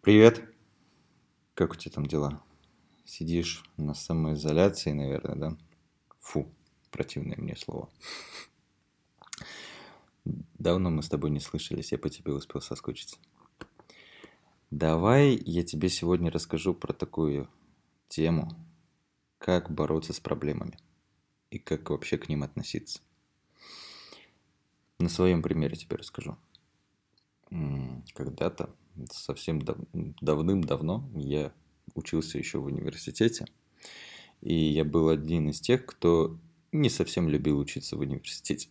Привет. Как у тебя там дела? Сидишь на самоизоляции, наверное, да? Фу, противное мне слово. Давно мы с тобой не слышались, я по тебе успел соскучиться. Давай я тебе сегодня расскажу про такую тему, как бороться с проблемами и как вообще к ним относиться. На своем примере тебе расскажу. Когда-то, совсем давным-давно, я учился еще в университете, и я был один из тех, кто не совсем любил учиться в университете.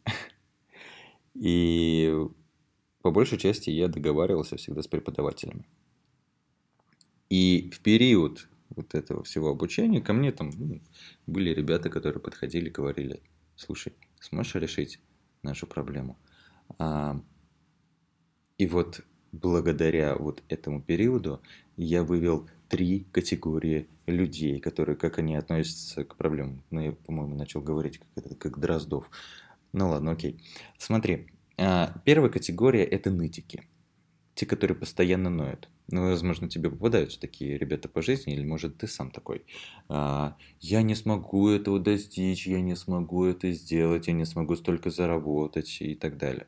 И по большей части я договаривался всегда с преподавателями. И в период вот этого всего обучения ко мне там были ребята, которые подходили, говорили: слушай, сможешь решить нашу проблему? И вот благодаря вот этому периоду я вывел 3 категории людей, которые, как они относятся к проблемам. Ну, я, по-моему, начал говорить как Дроздов. Ну ладно, окей. Смотри, первая категория – это нытики. Те, которые постоянно ноют. Ну, возможно, тебе попадаются такие ребята по жизни, или, может, ты сам такой. Я не смогу этого достичь, я не смогу это сделать, я не смогу столько заработать и так далее.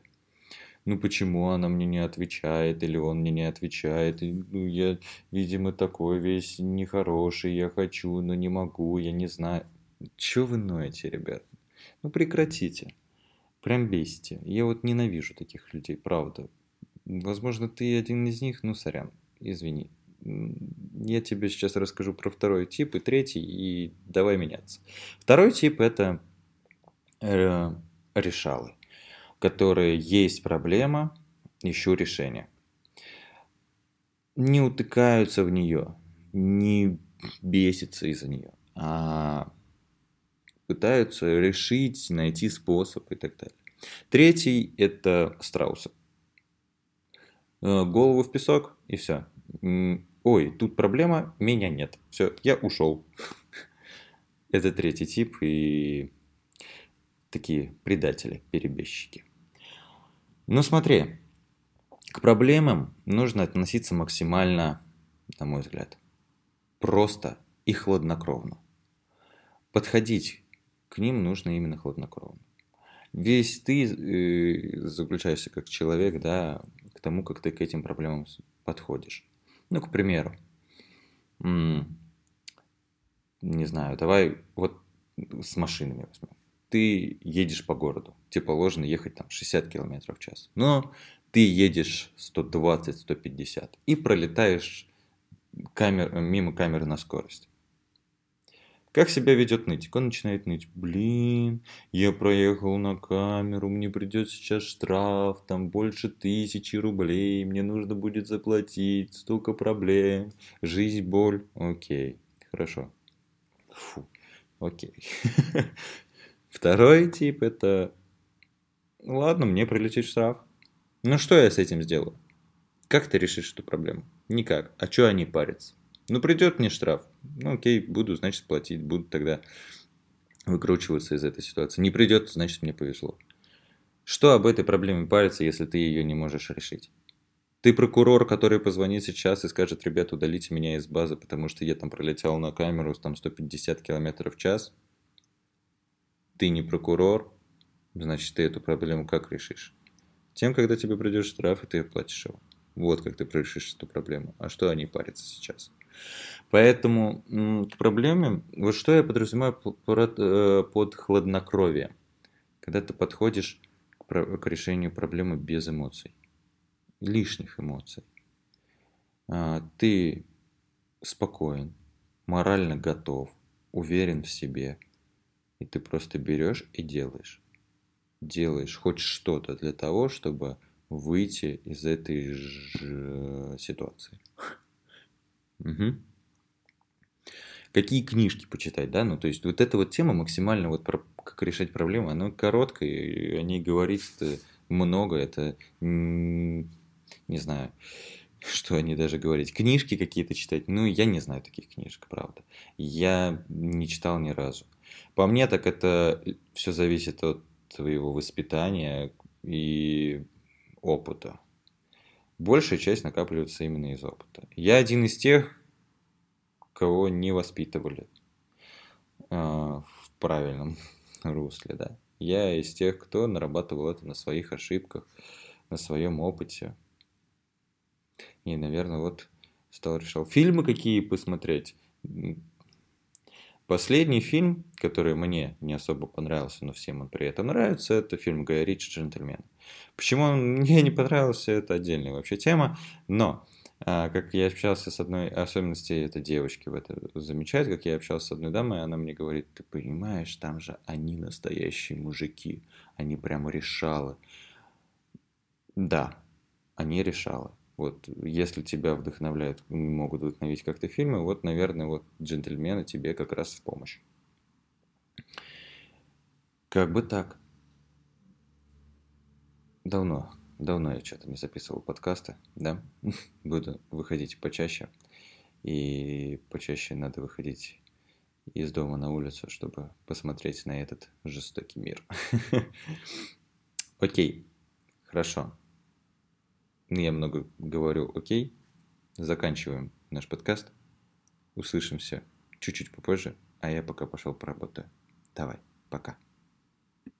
Ну почему она мне не отвечает, или он мне не отвечает, и, ну, я, видимо, такой весь нехороший, я хочу, но не могу, я не знаю. Чё вы ноете, ребят? Ну прекратите, прям бесите. Я вот ненавижу таких людей, правда. Возможно, ты один из них, ну сорян, извини. Я тебе сейчас расскажу про второй тип и третий, и давай меняться. Второй тип – это решалы, которые есть проблема, ищу решение. Не утыкаются в нее, не бесятся из-за нее, а пытаются решить, найти способ и так далее. Третий – это страусы. Голову в песок и все. Ой, тут проблема, меня нет. Все, я ушел. Это третий тип и такие предатели, перебежчики. Но смотри, к проблемам нужно относиться максимально, на мой взгляд, просто и хладнокровно. Подходить к ним нужно именно хладнокровно. Весь ты заключаешься как человек, да, к тому, как ты к этим проблемам подходишь. Ну, к примеру, не знаю, давай вот с машинами возьмем. Ты едешь по городу, тебе положено ехать там 60 км в час, но ты едешь 120-150 и пролетаешь мимо камеры на скорости. Как себя ведет нытик? Он начинает ныть: блин, я проехал на камеру, мне придет сейчас штраф, там больше 1000 рублей, мне нужно будет заплатить, столько проблем, жизнь, боль. Окей, хорошо. Фу, окей. Второй тип – это: ладно, мне прилетит штраф. Ну что я с этим сделаю? Как ты решишь эту проблему? Никак. А что они парятся? Ну придет мне штраф. Ну окей, буду, значит, платить. Буду тогда выкручиваться из этой ситуации. Не придет, значит, мне повезло. Что об этой проблеме париться, если ты ее не можешь решить? Ты прокурор, который позвонит сейчас и скажет: ребят, удалите меня из базы, потому что я там пролетел на камеру там 150 км в час. Ты не прокурор, значит, ты эту проблему как решишь? Тем, когда тебе придет штраф, и ты оплатишь его. Вот как ты решишь эту проблему. А что они парятся сейчас? Поэтому к проблеме, вот что я подразумеваю под хладнокровие. Когда ты подходишь к решению проблемы без эмоций, лишних эмоций. Ты спокоен, морально готов, уверен в себе. И ты просто берешь и делаешь. Делаешь хоть что-то для того, чтобы выйти из этой же ситуации. Угу. Какие книжки почитать, да? Ну, то есть, вот эта вот тема максимально вот про как решать проблемы, она короткая, и о ней говорить много, это не знаю, что они даже говорить. Книжки какие-то читать, ну, я не знаю таких книжек, правда. Я не читал ни разу. По мне, так это все зависит от твоего воспитания и опыта. большая часть накапливается именно из опыта. Я один из тех, кого не воспитывали в правильном русле, да. Я из тех, кто нарабатывал это на своих ошибках, на своем опыте. И, наверное, стал решал. Фильмы какие посмотреть? Последний фильм, который мне не особо понравился, но всем он при этом нравится, это фильм Гая Ричи «Джентльмен». Почему он мне не понравился, это отдельная вообще тема, но как я общался с одной, особенности этой девочки в это замечает, как я общался с одной дамой, она мне говорит: ты понимаешь, там же они настоящие мужики, они прямо решалы. Да, они решалы. Если тебя вдохновляют, могут вдохновить как-то фильмы, наверное, «Джентльмены» тебе как раз в помощь. Как бы так. Давно я что-то не записывал подкасты, да? Буду выходить почаще. И почаще надо выходить из дома на улицу, чтобы посмотреть на этот жестокий мир. Окей, хорошо. Я много говорю «окей». Заканчиваем наш подкаст. Услышимся чуть-чуть попозже, а я пока пошел поработаю. Давай, пока.